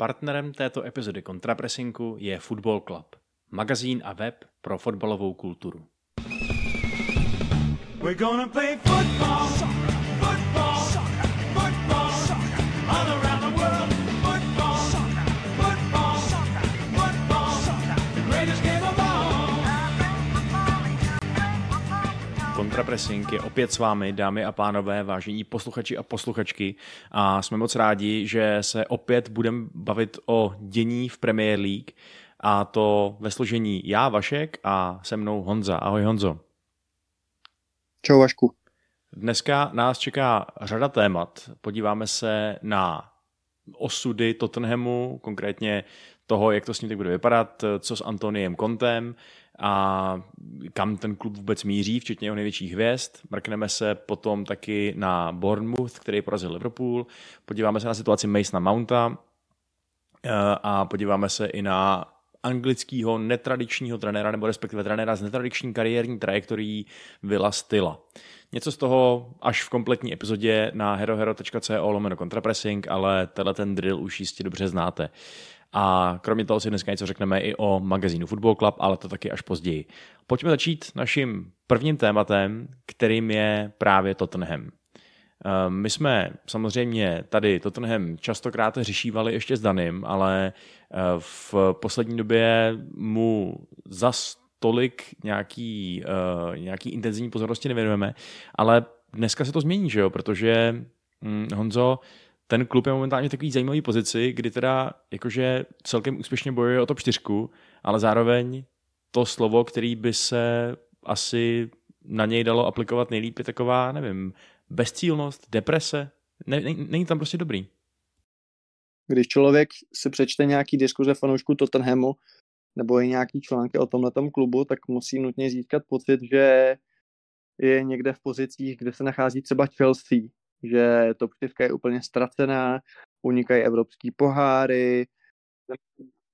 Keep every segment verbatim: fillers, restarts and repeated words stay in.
Partnerem této epizody kontrapresinku je Football Club, magazín a web pro fotbalovou kulturu. We're gonna play football, football, football, all around the world, football, football, football, the greatest game of all. Kontrapressing je opět s vámi, dámy a pánové, vážení posluchači a posluchačky, a jsme moc rádi, že se opět budeme bavit o dění v Premier League, a to ve složení já, Vašek, a se mnou Honza. Ahoj, Honzo. Čau, Vašku. Dneska nás čeká řada témat. Podíváme se na osudy Tottenhamu, konkrétně toho, jak to s ním teď bude vypadat, co s Antoniem Contem a kam ten klub vůbec míří, včetně jeho největších hvězd. Mrkneme se potom taky na Bournemouth, který porazil Liverpool. Podíváme se na situaci Masona Mounta a podíváme se i na anglického netradičního trenéra, nebo respektive trenéra s netradiční kariérní trajektorií Vila Stila. Něco z toho až v kompletní epizodě na herohero.co lomeno kontrapressing, ale tenhle ten drill už jistě dobře znáte. A kromě toho si dneska něco řekneme i o magazínu Football Club, ale to taky až později. Pojďme začít naším prvním tématem, kterým je právě Tottenham. My jsme samozřejmě tady Tottenham častokrát řešívali ještě s Danem, ale v poslední době mu zas tolik nějaký, nějaký intenzivní pozornosti nevěnujeme, ale dneska se to změní, že jo? Protože hm, Honzo, ten klub je momentálně v takový zajímavý pozici, kdy teda jakože celkem úspěšně bojuje o top čtyřku, ale zároveň to slovo, který by se asi na něj dalo aplikovat nejlíp, je taková, nevím, bezcílnost, deprese, ne, ne, není tam prostě dobrý. Když člověk si přečte nějaký diskuze fanoušků Tottenhamu nebo i nějaký články o tomhletom klubu, tak musí nutně získat pocit, že je někde v pozicích, kde se nachází třeba Chelsea, že top čtyřka je úplně ztracená, unikají evropský poháry,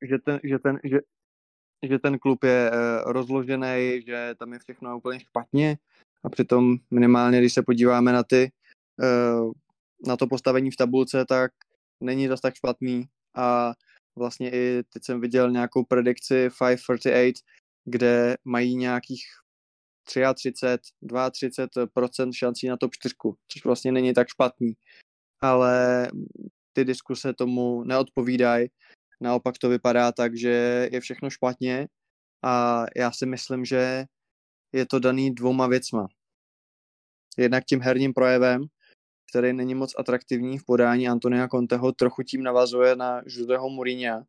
že ten, že ten, že, že ten klub je rozložený, že tam je všechno úplně špatně. A přitom minimálně, když se podíváme na ty, na to postavení v tabulce, tak není zas tak špatný. A vlastně i teď jsem viděl nějakou predikci pět set třicet osm, kde mají nějakých třicet tři, třicet dva procent šancí na top čtyřku, což vlastně není tak špatný. Ale ty diskuse tomu neodpovídají. Naopak to vypadá tak, že je všechno špatně. A já si myslím, že je to daný dvouma věcma. Jednak tím herním projevem, který není moc atraktivní v podání Antonia Conteho, trochu tím navazuje na Joseho Mourinha,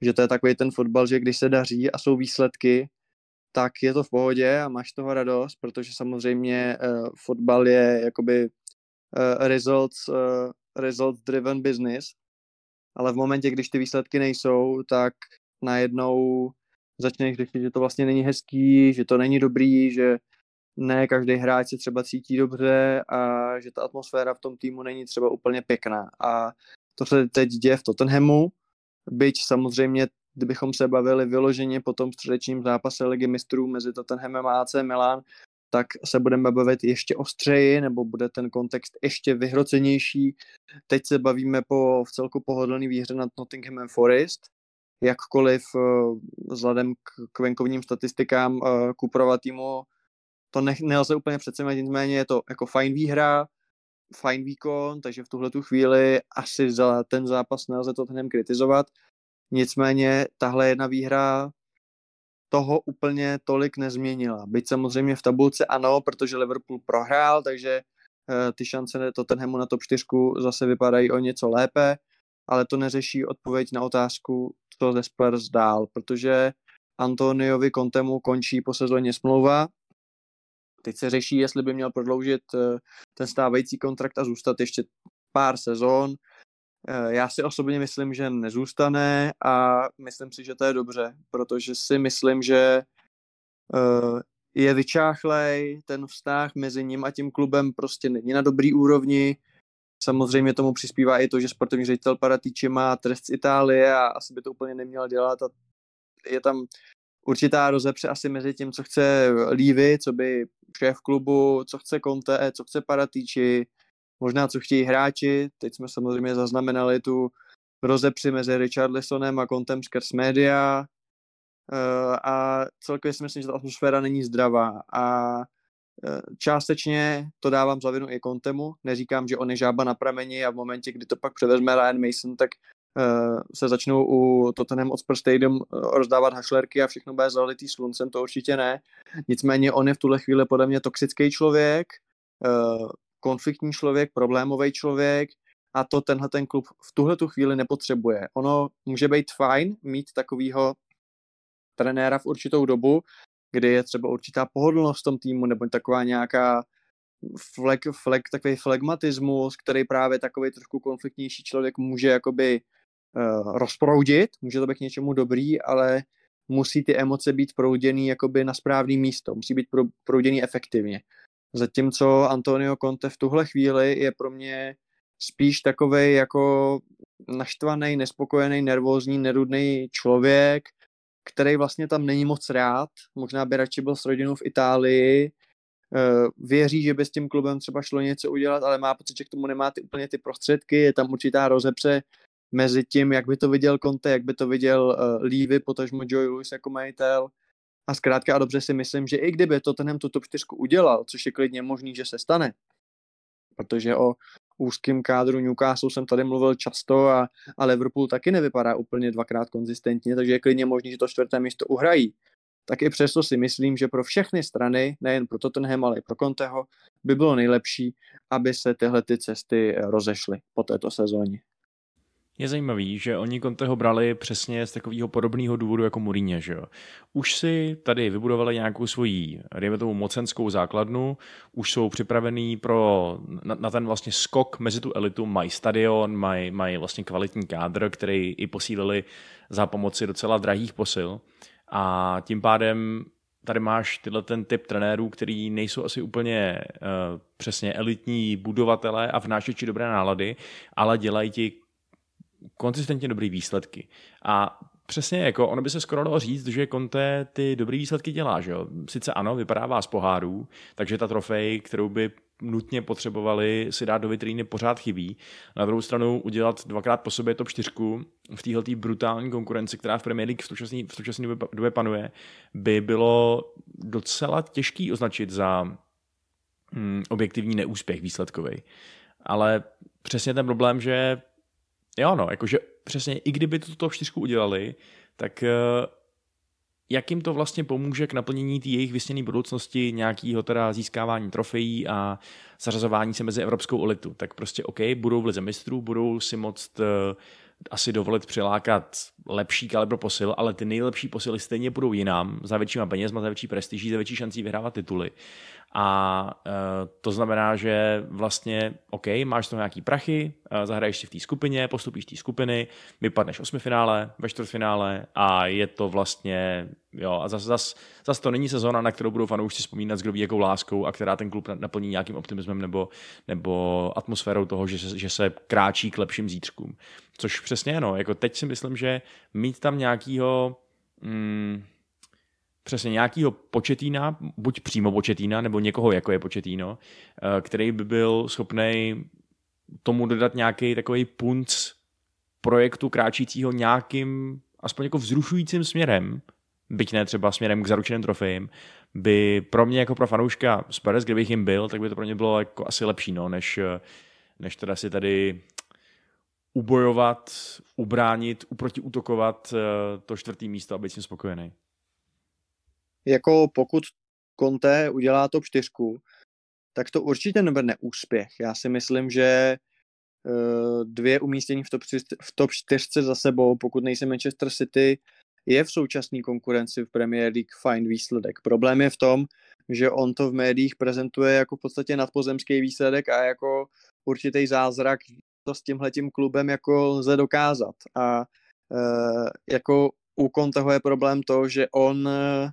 že to je takový ten fotbal, že když se daří a jsou výsledky, tak je to v pohodě a máš toho radost, protože samozřejmě uh, fotbal je jakoby uh, results, uh, results driven business, ale v momentě, když ty výsledky nejsou, tak najednou začneš říct, že to vlastně není hezký, že to není dobrý, že ne každý hráč se třeba cítí dobře a že ta atmosféra v tom týmu není třeba úplně pěkná. A to se teď děje v Tottenhamu, byť samozřejmě, kdybychom se bavili vyloženě po tom středečním zápase Ligy mistrů mezi Tottenhamem a A C Milan, tak se budeme bavit ještě ostřeji, nebo bude ten kontext ještě vyhrocenější. Teď se bavíme po vcelku pohodlný výhře nad Nottinghamem Forest, jakkoliv vzhledem k venkovním statistikám Kuprova týmu to ne, nelze úplně přeceňovat, nicméně je to jako fajn výhra, fajn výkon, takže v tuhle tu chvíli asi za ten zápas nelze to ten kritizovat. Nicméně tahle jedna výhra toho úplně tolik nezměnila. Byť samozřejmě v tabulce ano, protože Liverpool prohrál, takže ty šance Tottenhamu na top čtyřku zase vypadají o něco lépe, ale to neřeší odpověď na otázku, co ze Spurs dál, protože Antoniovi Contemu končí po sezóně smlouva. Teď se řeší, jestli by měl prodloužit ten stávající kontrakt a zůstat ještě pár sezon. Já si osobně myslím, že nezůstane a myslím si, že to je dobře, protože si myslím, že je vyčáchlej, ten vztah mezi ním a tím klubem prostě není na dobrý úrovni. Samozřejmě tomu přispívá i to, že sportovní ředitel Paratici má trest z Itálie a asi by to úplně neměl dělat a je tam určitá rozepře asi mezi tím, co chce Levy, co by šéf klubu, co chce Conte, co chce Paratici, možná co chtějí hráči. Teď jsme samozřejmě zaznamenali tu rozepři mezi Richarlisonem a Contem skrz média a celkově si myslím, že ta atmosféra není zdravá a částečně to dávám za vinu i Contemu, neříkám, že on je žába na prameni a v momentě, kdy to pak převezme Ryan Mason, tak se začnou u Tottenham Hotspur Stadium rozdávat hašlerky a všechno bude zalitý sluncem, to určitě ne. Nicméně on je v tuhle chvíli podle mě toxický člověk, konfliktní člověk, problémový člověk a to tenhle ten klub v tuhle tu chvíli nepotřebuje. Ono může být fajn mít takovýho trenéra v určitou dobu, kdy je třeba určitá pohodlnost v tom týmu nebo taková nějaká flag, flag, takový flegmatismus, který právě takový trošku konfliktnější člověk může jakoby rozproudit, může to být k něčemu dobrý, ale musí ty emoce být prouděný jakoby na správné místo, musí být prouděný efektivně. Zatímco Antonio Conte v tuhle chvíli je pro mě spíš takovej jako naštvaný, nespokojený, nervózní, nerudný člověk, který vlastně tam není moc rád, možná by radši byl s rodinou v Itálii, věří, že by s tím klubem třeba šlo něco udělat, ale má pocit, že k tomu nemá ty, úplně ty prostředky, je tam určitá rozepře mezi tím, jak by to viděl Conte, jak by to viděl uh, Levy, potažmo Joey Lewis jako majitel. A zkrátka a dobře si myslím, že i kdyby to tenhle tu top čtyřku udělal, což je klidně možný, že se stane, protože o úzkým kádru Newcastle jsem tady mluvil často a, a Liverpool taky nevypadá úplně dvakrát konzistentně, takže je klidně možný, že to čtvrté místo uhrají. Tak i přesto si myslím, že pro všechny strany, nejen pro Tottenham, ale i pro Conteho, by bylo nejlepší, aby se tyhle ty cesty rozešly po této sezóně. Je zajímavý, že oni Conteho brali přesně z takového podobného důvodu jako Mourinho, že jo. Už si tady vybudovali nějakou svoji, dejme tomu, mocenskou základnu, už jsou připravený pro, na, na ten vlastně skok mezi tu elitu, mají stadion, mají, mají vlastně kvalitní kádr, který i posílili za pomoci docela drahých posil. A tím pádem tady máš tyhle ten typ trenérů, který nejsou asi úplně uh, přesně elitní budovatelé a vnášeči dobré nálady, ale dělají ti konzistentně dobrý výsledky. A přesně jako ono by se skoro dalo říct, že Conte ty dobrý výsledky dělá, že jo. Sice ano, vypadává z pohárů, takže ta trofej, kterou by nutně potřebovali si dát do vitríny, pořád chybí. Na druhou stranu udělat dvakrát po sobě top čtyřku v téhletý brutální konkurenci, která v Premier League v současné v současné době, době panuje, by bylo docela těžký označit za mm, objektivní neúspěch výsledkový. Ale přesně ten problém, že jo no, jakože přesně i kdyby tu top čtyřku udělali, tak jak jim to vlastně pomůže k naplnění té jejich vysněné budoucnosti, nějakého teda získávání trofejí a zařazování se mezi evropskou elitu. Tak prostě OK, budou v lize mistrů, budou si moct uh, asi dovolit přilákat lepší kalibr posil, ale ty nejlepší posily stejně budou jinam, za většíma penězma, za větší prestiží, za větší šancí vyhrávat tituly. A uh, to znamená, že vlastně OK, máš tam nějaký prachy, uh, zahraješ si v té skupině, postupíš té skupiny, vypadneš osmifinále, ve čtvrtfinále a je to vlastně, jo, a zase zas, zas to není sezóna, na kterou budou fanoušci vzpomínat s kdo ví jakou láskou a která ten klub naplní nějakým optimismem nebo, nebo atmosférou toho, že se, že se kráčí k lepším zítřkům. Což přesně no, jako teď si myslím, že mít tam nějakýho mm, přesně nějakýho Pochettina, buď přímo Pochettina, nebo někoho, jako je Pochettino, který by byl schopnej tomu dodat nějaký takový punc projektu kráčícího nějakým, aspoň jako vzrušujícím směrem, byť ne třeba směrem k zaručeným trofejím, by pro mě jako pro fanouška Spurs, kdybych jim byl, tak by to pro mě bylo jako asi lepší, no, než, než teda si tady ubojovat, ubránit, uprotiútokovat to čtvrtý místo a být s tím spokojený. Jako pokud Conte udělá top čtyřku, tak to určitě nebude úspěch. Já si myslím, že dvě umístění v top, v top čtyřce za sebou, pokud nejsem Manchester City, je v současné konkurenci v Premier League fajn výsledek. Problém je v tom, že on to v médiích prezentuje jako v podstatě nadpozemský výsledek a jako určitý zázrak, to s tímhletím klubem jako lze dokázat. A e, jako u Conteho je problém to, že on, e,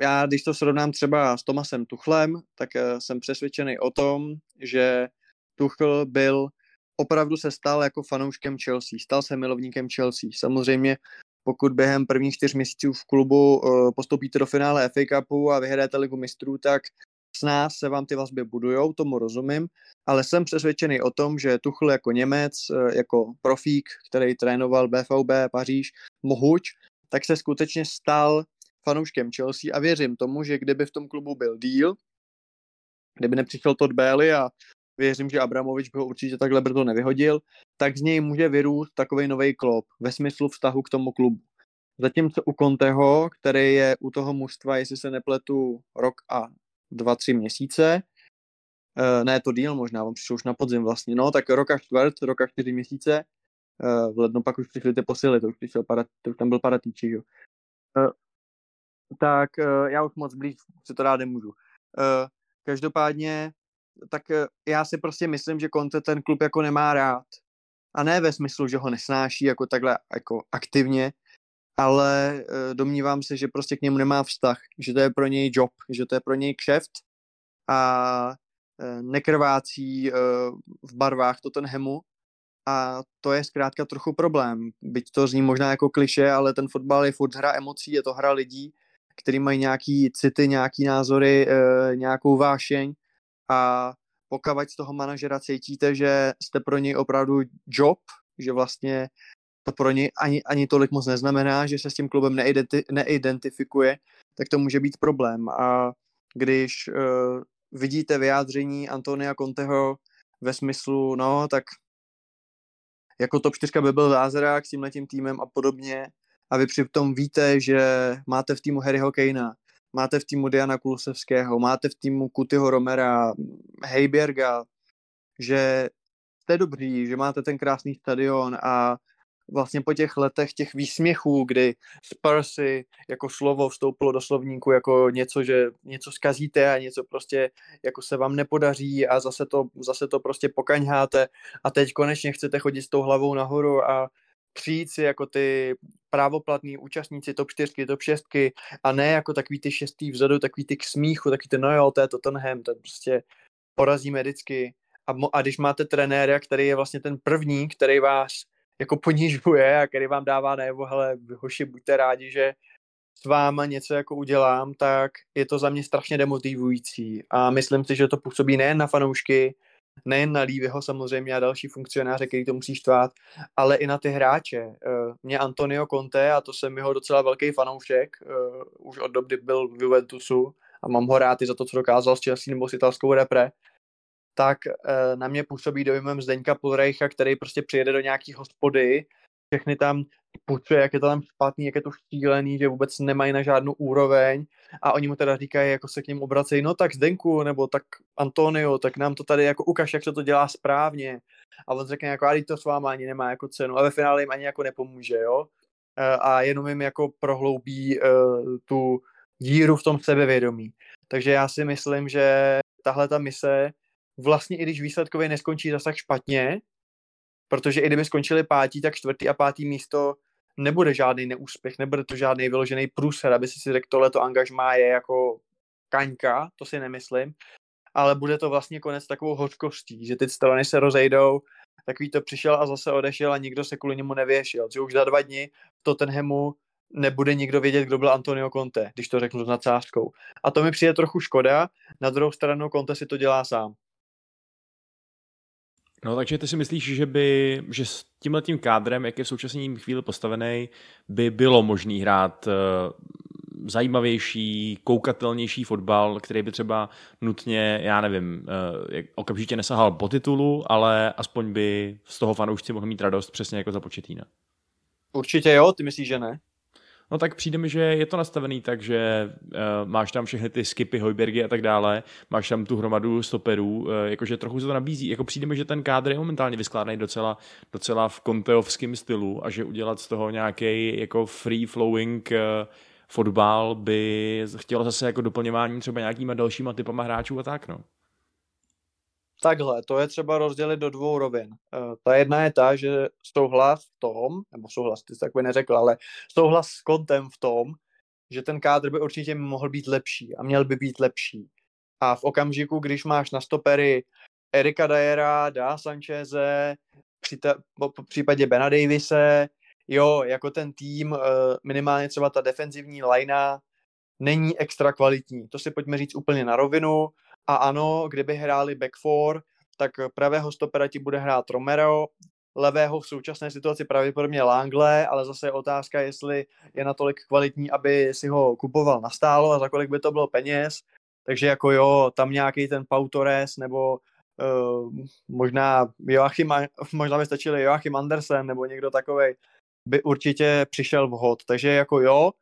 já když to srovnám třeba s Thomasem Tuchlem, tak e, jsem přesvědčený o tom, že Tuchl byl, opravdu se stal jako fanouškem Chelsea, stal se milovníkem Chelsea. Samozřejmě pokud během prvních čtyř měsíců v klubu e, postoupíte do finále F A Cupu a vyhráte ligu mistrů, tak s nás se vám ty vazby budujou, tomu rozumím, ale jsem přesvědčený o tom, že Tuchel jako Němec, jako profík, který trénoval B V B, Paříž, Mohuč, tak se skutečně stal fanouškem Chelsea a věřím tomu, že kdyby v tom klubu byl deal, kdyby nepřišel Todd Bailey a věřím, že Abramovič by ho určitě takhle brzo nevyhodil, tak z něj může vyrůst takovej novej Klopp ve smyslu vztahu k tomu klubu. Zatímco u Conteho, který je u toho mužstva, jestli se nepletu, rok a dva, tři měsíce, ne to díl možná, on přišel už na podzim vlastně, no, tak rok a čtvrt, rok a čtyři měsíce, v lednu pak už přišly ty posily, to už přišel, to už tam byl Paratici, jo. Tak já už moc blíž se to rád nemůžu. Každopádně, tak já si prostě myslím, že Conte ten klub jako nemá rád. A ne ve smyslu, že ho nesnáší jako takhle jako aktivně, ale domnívám se, že prostě k němu nemá vztah, že to je pro něj job, že to je pro něj kšeft a nekrvácí v barvách Tottenhamu a to je zkrátka trochu problém. Byť to zní možná jako kliše, ale ten fotbal je furt hra emocí, je to hra lidí, kteří mají nějaký city, nějaký názory, nějakou vášeň a pokud z toho manažera cítíte, že jste pro něj opravdu job, že vlastně to pro něj ani, ani tolik moc neznamená, že se s tím klubem neidenti- neidentifikuje, tak to může být problém. A když uh, vidíte vyjádření Antonia Conteho ve smyslu, no, tak jako top čtyřka by byl zázrak s tímhletím týmem a podobně, a vy přitom víte, že máte v týmu Harryho Kanea, máte v týmu Dejana Kulusevského, máte v týmu Cutiho Romera, Højbjerga, že jste dobrý, že máte ten krásný stadion a vlastně po těch letech těch výsměchů, kdy Spursy jako slovo vstoupilo do slovníku jako něco, že něco zkazíte a něco prostě jako se vám nepodaří a zase to, zase to prostě pokaňháte a teď konečně chcete chodit s tou hlavou nahoru a přijít si jako ty právoplatní účastníci top čtyřky, top šestky a ne jako takový ty šestý vzadu, takový ty k smíchu, takový ty no jo, to je Tottenham, to prostě porazíme vždycky. A, mo- a když máte trenéra, který je vlastně ten první, který vás jako ponižuje a který vám dává najevo, hele, hoši, buďte rádi, že s váma něco jako udělám, tak je to za mě strašně demotivující a myslím si, že to působí nejen na fanoušky, nejen na Levyho samozřejmě a další funkcionáře, který to musí štvát, ale i na ty hráče. Mě Antonio Conte, a to jsem jeho docela velký fanoušek, už od doby byl v Juventusu a mám ho rád i za to, co dokázal s Chelsea nebo s italskou repre, tak na mě působí dojmem Zdeňka Pulreicha, který prostě přijede do nějaký hospody, všechny tam půjčuje, jak je to tam špatný, jak je to štílený, že vůbec nemají na žádnou úroveň a oni mu teda říkají, jako se k něm obracejí, no tak Zdenku, nebo tak Antonio, tak nám to tady jako ukaž, jak se to dělá správně. A on řekne, jako, ale to s váma ani nemá jako cenu a ve finále jim ani jako nepomůže, jo. A jenom jim jako prohloubí uh, tu díru v tom sebevědomí. Takže já si myslím, že tahle ta mise vlastně i když výsledkově neskončí zase tak špatně, protože i kdyby skončili pátí, tak čtvrtý a pátý místo nebude žádný neúspěch, nebude to žádný vyložený průser, aby si si řekl, tohleto angažmá je jako kaňka, to si nemyslím, ale bude to vlastně konec takovou hořkostí, že ty strany se rozejdou, takový to přišel a zase odešel a nikdo se kvůli němu nevěšil, že už za dva dny v Tottenhamu nebude nikdo vědět, kdo byl Antonio Conte, když to řeknu s nadsázkou. A to mi přijde trochu škoda, na druhou stranu Conte si to dělá sám. No, takže ty si myslíš, že by, že s tímhletím kádrem, jak je v současné chvíli postavený, by bylo možné hrát zajímavější, koukatelnější fotbal, který by třeba nutně, já nevím, okamžitě nesahal po titulu, ale aspoň by z toho fanoušci mohli mít radost, přesně jako za Pochettina. Určitě jo, ty myslíš, že ne? No tak přijde mi, že je to nastavený tak, že uh, máš tam všechny ty skipy, Højbjergy a tak dále, máš tam tu hromadu stoperů, uh, jakože trochu se to nabízí. Jako přijde mi, že ten kádr je momentálně vyskládaný docela, docela v konteovském stylu a že udělat z toho nějaký jako free-flowing uh, fotbal by chtělo zase jako doplňování třeba nějakýma dalšíma typama hráčů a tak, no. Takhle, to je třeba rozdělit do dvou rovin. Ta jedna je ta, že souhlas v tom, nebo souhlas, ty jsi takový neřekl, ale souhlas s Contem v tom, že ten kádr by určitě mohl být lepší a měl by být lepší. A v okamžiku, když máš na stopery Erika Dyera, D. Sancheze, v případě Bena Davise, jo, jako ten tým, minimálně třeba ta defenzivní linea, není extra kvalitní. To si pojďme říct úplně na rovinu. A ano, kdyby hráli back four, tak pravého stopera ti bude hrát Romero, levého v současné situaci pravděpodobně Langley, ale zase je otázka, jestli je natolik kvalitní, aby si ho kupoval nastálo a za kolik by to bylo peněz. Takže jako jo, tam nějaký ten Pau Torres nebo uh, možná Joachim, možná by stačili Joachim Andersen nebo někdo takovej, by určitě přišel vhod. Takže jako jo,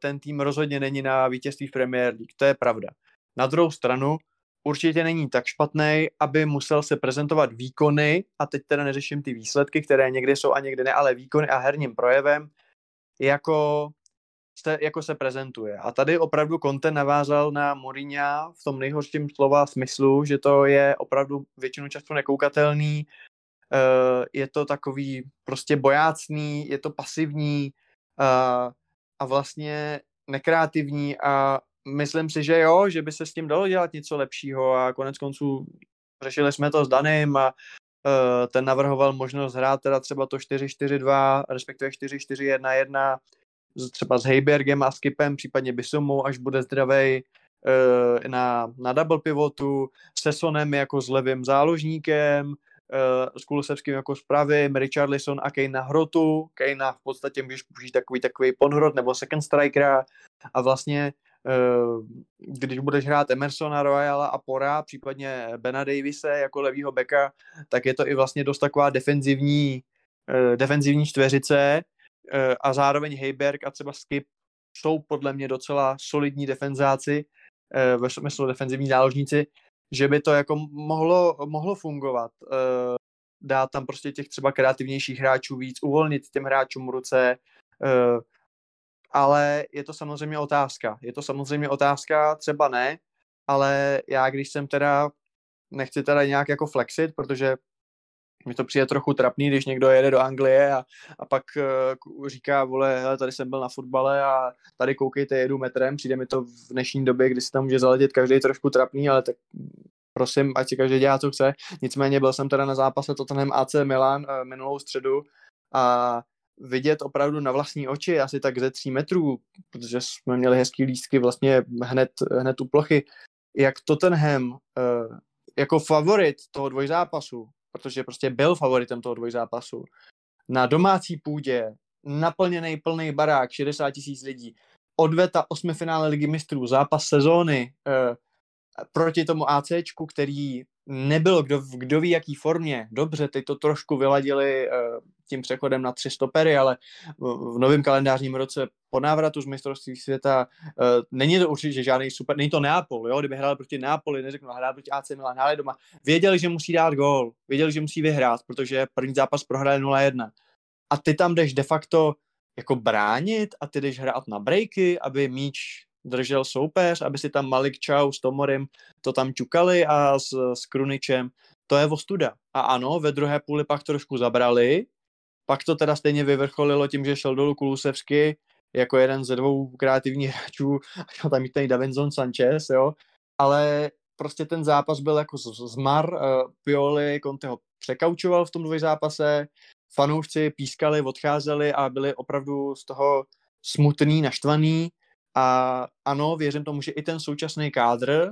ten tým rozhodně není na vítězství v Premier League, to je pravda. Na druhou stranu určitě není tak špatnej, aby musel se prezentovat výkony, a teď teda neřeším ty výsledky, které někdy jsou a někdy ne, ale výkony a herním projevem, jako se, jako se prezentuje. A tady opravdu Conte navázal na Mourinha v tom nejhorším slova smyslu, že to je opravdu většinu času nekoukatelný, je to takový prostě bojácný, je to pasivní a, a vlastně nekreativní a myslím si, že jo, že by se s tím dalo dělat něco lepšího a konec konců řešili jsme to s Danem a uh, ten navrhoval možnost hrát teda třeba to čtyři čtyři dva, respektive čtyři čtyři jedna jedna třeba s Højbjergem a s Kipem, případně Bissoumou, až bude zdravej uh, na, na double pivotu, se Sonem jako s levým záložníkem, uh, s Kulusevským jako s pravým, Richarlison a Kane na hrotu. Kane na v podstatě můžeš použít takový takový ponhrot nebo second strikera a vlastně když budeš hrát Emersona, Royala a Pora, případně Bena Davise jako levýho beka, tak je to i vlastně dost taková defenzivní, defenzivní čtveřice a zároveň Højbjerg a třeba Skip jsou podle mě docela solidní defenzáci, ve smyslu defenzivní záložníci, že by to jako mohlo, mohlo fungovat. Dát tam prostě těch třeba kreativnějších hráčů víc, uvolnit těm hráčům ruce, ale je to samozřejmě otázka. Je to samozřejmě otázka, třeba ne, ale já když jsem teda, nechci teda nějak jako flexit, protože mi to přijde trochu trapný, když někdo jede do Anglie a, a pak uh, říká, vole, hele, tady jsem byl na fotbale a tady koukejte, jedu metrem, přijde mi to v dnešní době, kdy si tam může zaletět každý trošku trapný, ale tak prosím, ať si každý dělá, co chce. Nicméně byl jsem teda na zápase Tottenham A C Milan uh, minulou středu a vidět opravdu na vlastní oči, asi tak ze tří metrů, protože jsme měli hezký lístky vlastně hned, hned u plochy, jak Tottenham jako favorit toho dvojzápasu, protože prostě byl favoritem toho dvojzápasu, na domácí půdě, naplněný plný barák, šedesát tisíc lidí, odveta osmi finále Ligy mistrů, zápas sezóny proti tomu ACčku, který nebylo kdo, kdo ví jaký formě. Dobře, teď to trošku vyladili tím přechodem na tři stopery, ale v novém kalendářním roce po návratu z mistrovství světa není to určitě žádný super, není to Neapol, jo, kdyby hráli proti Neapoli, neřeknu, hráli proti A C Milan, hráli doma, věděli, že musí dát gól, věděli, že musí vyhrát, protože první zápas prohráli nula jedna. A ty tam jdeš de facto jako bránit a ty jdeš hrát na breaky, aby míč držel soupeř, aby si tam Malik Čau s Tomorem to tam čukali a s, s Kruničem. To je ostuda. A ano, ve druhé půli pak trošku zabrali, pak to teda stejně vyvrcholilo tím, že šel dolů Kulusevský jako jeden ze dvou kreativních hráčů a šel tam i ten Davinson Sanchez, jo. Ale prostě ten zápas byl jako zmar, Pioli, Conte ho překaučoval v tom dvojzápase, fanoušci pískali, odcházeli a byli opravdu z toho smutný, naštvaný. A ano, věřím tomu, že i ten současný kádr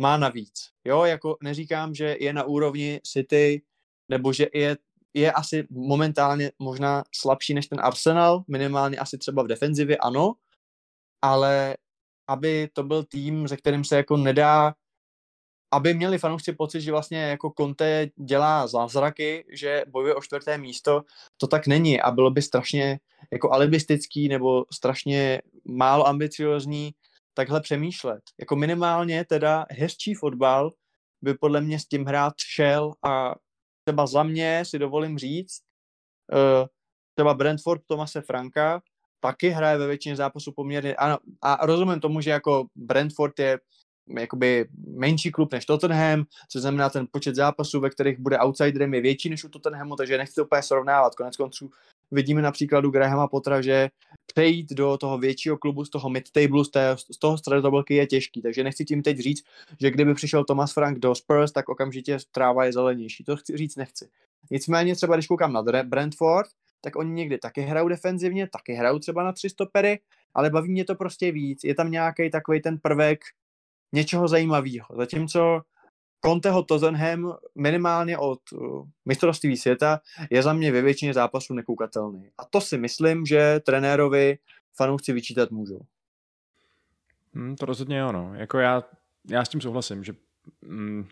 má navíc. Jo, jako neříkám, že je na úrovni City, nebo že je, je asi momentálně možná slabší než ten Arsenal, minimálně asi třeba v defenzivě, ano, ale aby to byl tým, se kterým se jako nedá, aby měli fanoušci pocit, že vlastně jako Conte dělá zázraky, že bojuje o čtvrté místo, to tak není a bylo by strašně jako alibistický nebo strašně málo ambiciozní takhle přemýšlet. Jako minimálně teda hezčí fotbal by podle mě s tím hrát šel a třeba za mě si dovolím říct, třeba Brentford Thomase Franka taky hraje ve většině zápasů poměrně a, a rozumím tomu, že jako Brentford je jakoby menší klub než Tottenham, což znamená ten počet zápasů, ve kterých bude outsiderem, je větší než u Tottenhamu, takže nechci to úplně srovnávat. Konec konců vidíme na příkladu Grahama Pottera, že přejít do toho většího klubu, z toho mid-table, z toho středotabulky je těžký, takže nechci tím teď říct, že kdyby přišel Thomas Frank do Spurs, tak okamžitě tráva je zelenější. To chci říct nechci. Nicméně třeba, když koukám na Brentford, tak oni někdy taky hrajou defenzivně, taky hrajou třeba na tři stopery, ale baví mě to prostě víc. Je tam nějaký takový ten prvek něčeho zajímavého. Zatímco Conteho Tottenham minimálně od mistrovství světa je za mě ve většině zápasů nekoukatelný. A to si myslím, že trenérovi fanoušci vyčítat můžou. Hmm, to rozhodně jo, no. Jako já, já s tím souhlasím, že mm,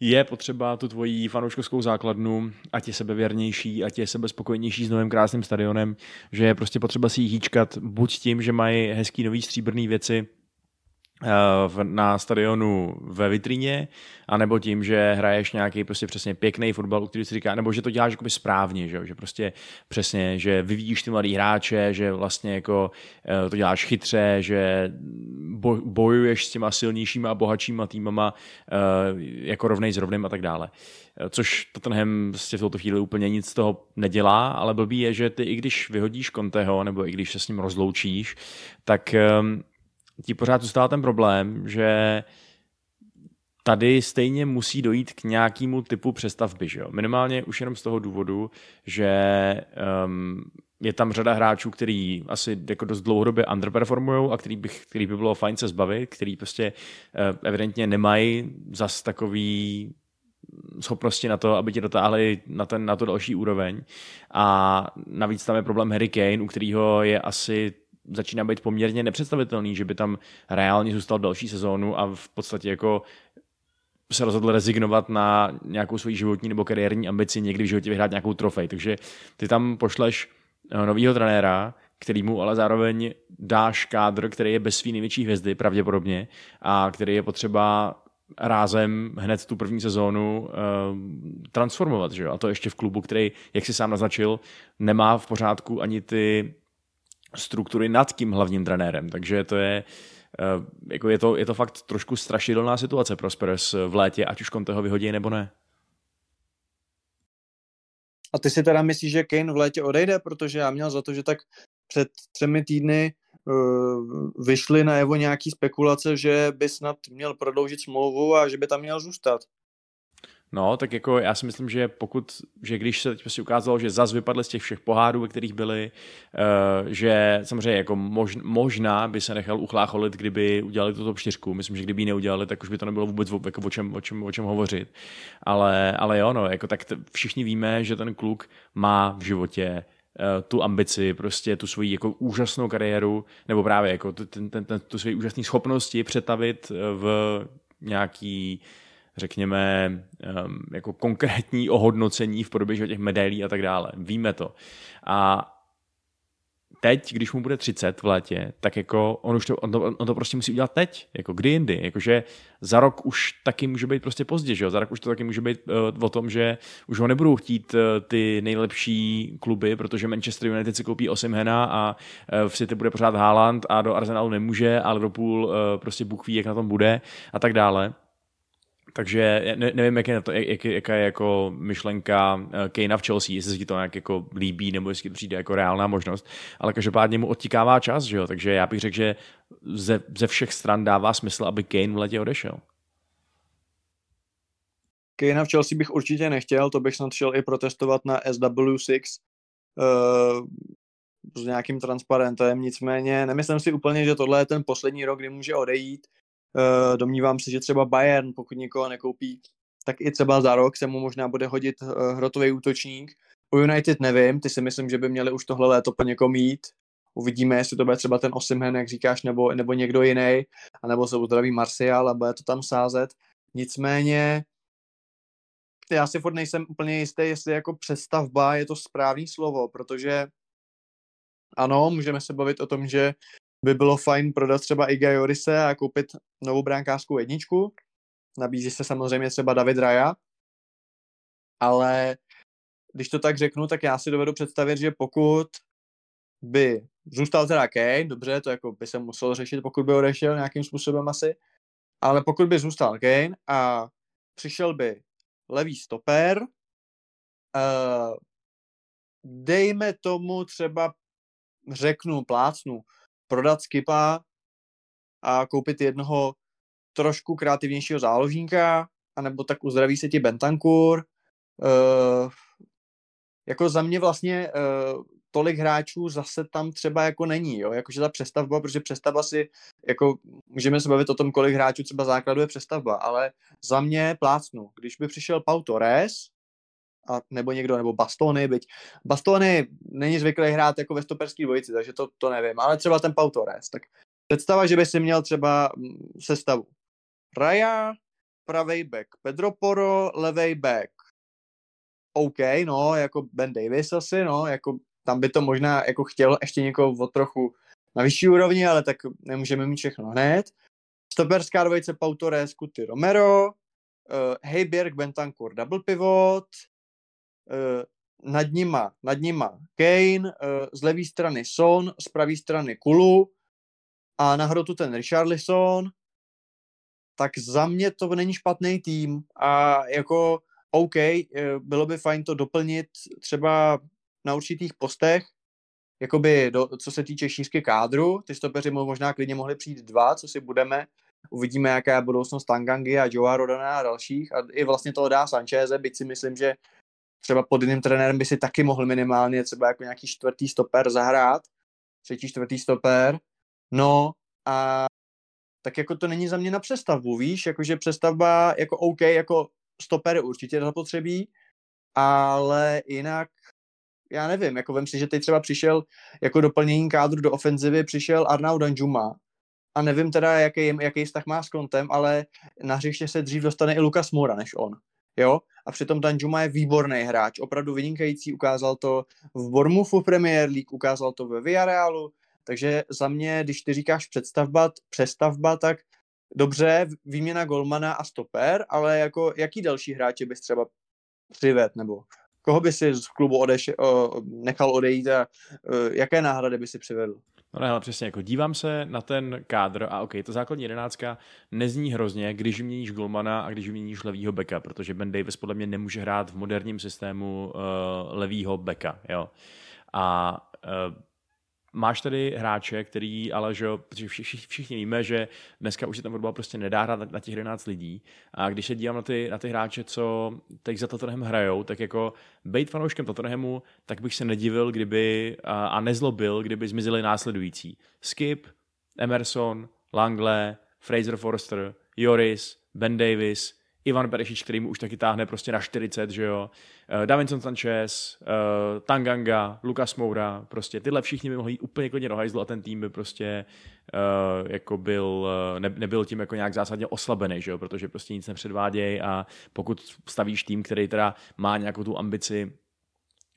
je potřeba tu tvojí fanouškovskou základnu, ať je sebevěrnější, ať je sebespokojnější s novým krásným stadionem, že je prostě potřeba si ji hýčkat buď tím, že mají hezký nový stříbrný věci na stadionu ve vitríně, anebo tím, že hraješ nějaký prostě přesně pěkný fotbal, který si říká, nebo že to děláš jakoby správně, že, že prostě přesně, že vyvíjíš ty mladý hráče, že vlastně jako to děláš chytře, že bojuješ s těma silnějšíma a bohatšíma týmama jako rovnej s rovným a tak dále. Což Tottenham v touto chvíli úplně nic z toho nedělá, ale blbý je, že ty i když vyhodíš Conteho, nebo i když se s ním rozloučíš, tak ti pořád zůstává ten problém, že tady stejně musí dojít k nějakému typu přestavby. Že jo? Minimálně už jenom z toho důvodu, že um, je tam řada hráčů, který asi jako dost dlouhodobě underperformují a který, bych, který by bylo fajn se zbavit, který prostě uh, evidentně nemají zas takový schopnosti na to, aby tě dotáhli na, ten, na to další úroveň. A navíc tam je problém Harry Kane, u kterého je asi začíná být poměrně nepředstavitelný, že by tam reálně zůstal další sezónu a v podstatě jako se rozhodl rezignovat na nějakou svoji životní nebo kariérní ambici někdy v životě vyhrát nějakou trofej. Takže ty tam pošleš novýho trenéra, kterýmu ale zároveň dáš kádr, který je bez svý největší hvězdy pravděpodobně a který je potřeba rázem hned tu první sezónu e, transformovat. Že jo? A to ještě v klubu, který, jak si sám naznačil, nemá v pořádku ani ty struktury nad tím hlavním trenérem, takže to je, jako je, to, je to fakt trošku strašidelná situace pro Spurs v létě, ať už Conteho vyhodí nebo ne. A ty si teda myslíš, že Kane v létě odejde, protože já měl za to, že tak před třemi týdny uh, vyšly najevo nějaký spekulace, že by snad měl prodloužit smlouvu a že by tam měl zůstat. No, tak jako já si myslím, že pokud, že když se teď prostě ukázalo, že zas vypadli z těch všech pohádů, ve kterých byli, že samozřejmě jako možná by se nechal uchlácholit, kdyby udělali tu top čtyřku. Myslím, že kdyby ji neudělali, tak už by to nebylo vůbec jako o čem, o čem, o čem hovořit. Ale, ale jo, no, jako tak t- všichni víme, že ten kluk má v životě tu ambici, prostě tu svoji jako úžasnou kariéru, nebo právě jako ten, ten, ten, tu svoji úžasné schopnosti přetavit v nějaký řekněme, um, jako konkrétní ohodnocení v podobě těch medailí a tak dále. Víme to. A teď, když mu bude třicet v létě, tak jako on, už to, on, to, on to prostě musí udělat teď, jako kdy jindy. Jakože za rok už taky může být prostě pozdě, že jo? Za rok už to taky může být uh, o tom, že už ho nebudou chtít uh, ty nejlepší kluby, protože Manchester United si koupí Osimhena a uh, v City bude pořád Haaland a do Arsenalu nemůže a Liverpool uh, prostě Bůh ví, jak na tom bude a tak dále. Takže ne, nevím, jak je to, jak, jaká je jako myšlenka Kanea v Chelsea, jestli se ti to nějak jako líbí, nebo jestli to přijde jako reálná možnost, ale každopádně mu odtikává čas, že jo? Takže já bych řekl, že ze, ze všech stran dává smysl, aby Kane v letě odešel. Kanea v Chelsea bych určitě nechtěl, to bych snad šel i protestovat na S W šest uh, s nějakým transparentem, nicméně nemyslím si úplně, že tohle je ten poslední rok, kdy může odejít. Domnívám se, že třeba Bayern, pokud nikoho nekoupí, tak i třeba za rok se mu možná bude hodit hrotový útočník. U United nevím, ty si myslím, že by měli už tohle léto po někom jít. Uvidíme, jestli to bude třeba ten Osimhen, jak říkáš, nebo, nebo někdo jiný, anebo se uzdraví Martial a bude to tam sázet. Nicméně já si furt nejsem úplně jistý, jestli jako přestavba je to správný slovo, protože ano, můžeme se bavit o tom, že by bylo fajn prodat třeba Iga Jorise a koupit novou brankářskou jedničku. Nabízí se samozřejmě třeba David Raja. Ale když to tak řeknu, tak já si dovedu představit, že pokud by zůstal teda Kane, dobře, to jako by se musel řešit, pokud by odešel nějakým způsobem asi, ale pokud by zůstal Kane a přišel by levý stoper, uh, dejme tomu třeba, řeknu, plácnu, prodat Skipa a koupit jednoho trošku kreativnějšího záložníka, anebo tak uzdraví se ti Bentancur. E, jako za mě vlastně e, tolik hráčů zase tam třeba jako není, jo, jakože ta přestavba, protože přestavba si, jako můžeme se bavit o tom, kolik hráčů třeba základu je přestavba, ale za mě plácnu, když by přišel Pau Torres, a nebo někdo, nebo Bastony, byť Bastony není zvyklý hrát jako ve stoperský dvojici, takže to, to nevím, ale třeba ten Pau Torres, tak představa, že by si měl třeba sestavu Raja, pravej back Pedro Porro, levej back OK, no, jako Ben Davis asi, no, jako tam by to možná jako chtělo ještě někoho o trochu na vyšší úrovni, ale tak nemůžeme mít všechno hned. Stoperská dvojice Pau Torres, Cuti Romero, uh, Højbjerg, Bentancur, double pivot, uh, nad nima, nad nima Kane, uh, z levé strany Son, z pravé strany Kulu a na hrotu ten Richarlison, tak za mě to není špatný tým a jako OK, bylo by fajn to doplnit třeba na určitých postech, jakoby do, co se týče šířky kádru, ty stopeři možná klidně mohli přijít dva, co si budeme, uvidíme, jaká je budoucnost Tangangy a Joea Rodana a dalších a i vlastně toho dá Sancheze, byť si myslím, že třeba pod jiným trenérem by si taky mohl minimálně třeba jako nějaký čtvrtý stoper zahrát, třetí, čtvrtý stoper, no a tak jako to není za mě na přestavbu, víš, jakože přestavba jako OK, jako stopery určitě zapotřebí, ale jinak, já nevím, jako vem si, že teď třeba přišel jako doplnění kádru do ofenzivy, přišel Arnaud Danjuma a nevím teda, jaký, jaký vztah má s Kontem, ale na hřiště se dřív dostane i Lucas Moura než on, jo? A přitom Danjuma je výborný hráč, opravdu vynikající, ukázal to v Bournemouthu Premier League, ukázal to ve Villarealu, takže za mě, když ty říkáš představba, přestavba, tak dobře, výměna golmana a stoper, ale jako jaký další hráče bys třeba přivedl, nebo koho by si z klubu odeš, nechal odejít a jaké náhrady by si přivedl? No ne, ale přesně, jako dívám se na ten kádr a ok, ta základní jedenáctka nezní hrozně, když měníš golmana a když měníš levýho beka, protože Ben Davis podle mě nemůže hrát v moderním systému uh, levýho beka, jo. A uh, máš tady hráče, který, ale že všichni, všichni víme, že dneska už se ten fotbal prostě nedá hrát na, na těch jedenáct lidí. A když se dívám na ty, na ty hráče, co teď za Tottenham hrajou, tak jako bejt fanouškem Tottenhamu, tak bych se nedivil, kdyby a, a nezlobil, kdyby zmizeli následující. Skip, Emerson, Langley, Fraser Forster, Joris, Ben Davis, Ivan Berešič, který mu už taky táhne prostě na čtyřicet, že jo, Davinson Sanchez, uh, Tanganga, Lucas Moura, prostě tyhle všichni by mohli úplně klidně do hajzlu a ten tým by prostě uh, jako byl, ne, nebyl tím jako nějak zásadně oslabený, že jo, protože prostě nic nepředváděj a pokud stavíš tým, který teda má nějakou tu ambici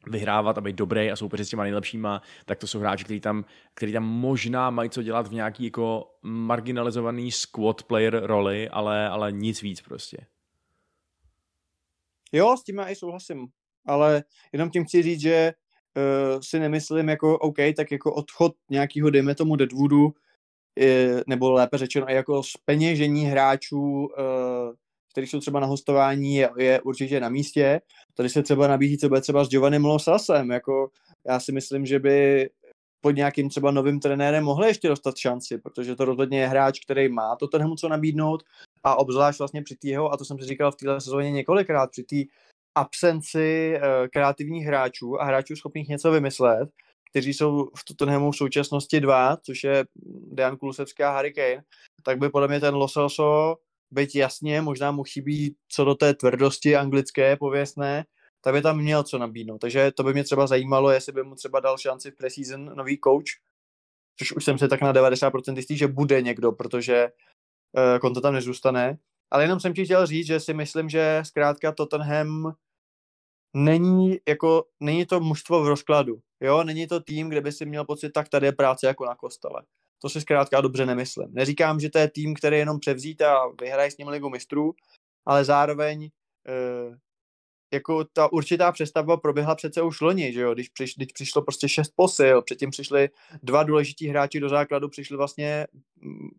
vyhrávat a být dobrý a soupeřit s těma nejlepšíma, tak to jsou hráči, kteří tam, kteří tam možná mají co dělat v nějaký jako marginalizovaný squad player roli, ale, ale nic víc prostě. Jo, s tím já i souhlasím, ale jenom tím chci říct, že uh, si nemyslím jako OK, tak jako odchod nějakého, dejme tomu Deadwoodu, je, nebo lépe řečeno, jako zpeněžení hráčů, uh, který jsou třeba na hostování, je, je určitě na místě. Tady se třeba nabízí, co bude třeba s Giovannim Lo Sasem, jako já si myslím, že by pod nějakým třeba novým trenérem mohli ještě dostat šanci, protože to rozhodně je hráč, který má to tenhle co nabídnout a obzvlášť vlastně při týho, a to jsem si říkal v téhle sezóně několikrát, při té absenci kreativních hráčů a hráčů schopných něco vymyslet, kteří jsou v Tottenhamu v současnosti dva, což je Dejan Kulusevský a Harry Kane, tak by podle mě ten Lo Celso, byť jasně, možná mu chybí co do té tvrdosti anglické pověstné, tak by tam měl co nabídnout. Takže to by mě třeba zajímalo, jestli by mu třeba dal šanci v pre-season nový coach, což už jsem se tak na devadesát procent jistý, že bude někdo, protože uh, Conte tam nezůstane. Ale jenom jsem ti chtěl říct, že si myslím, že zkrátka Tottenham není, jako, není to mužstvo v rozkladu. Jo? Není to tým, kde by si měl pocit, tak tady je práce jako na kostele. To si zkrátka dobře nemyslím. Neříkám, že to je tým, který jenom převzít a vyhraje s ním ligu mistrů, ale zároveň uh, jako ta určitá přestavba proběhla přece už loni, že jo, když, přiš, když přišlo prostě šest posil, předtím přišli dva důležití hráči do základu, přišli vlastně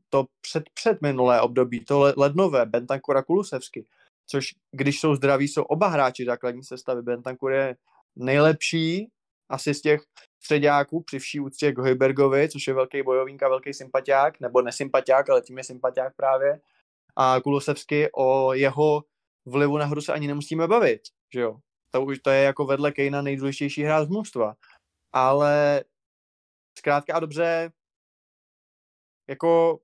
to před, před minulé období, to lednové, Bentancur a Kulusevský, což když jsou zdraví, jsou oba hráči základní sestavy. Bentancur je nejlepší asi z těch středáků, při vší úctě k Højbjergovi, což je velký bojovník a velký sympatiák, nebo nesympatiák, ale tím je sympatiák právě, a Kulusevský, o jeho vlivu na hru se ani nemusíme bavit, že jo. To, to je jako vedle Kanea nejdůležitější hráč mužstva. ale zkrátka a dobře, jako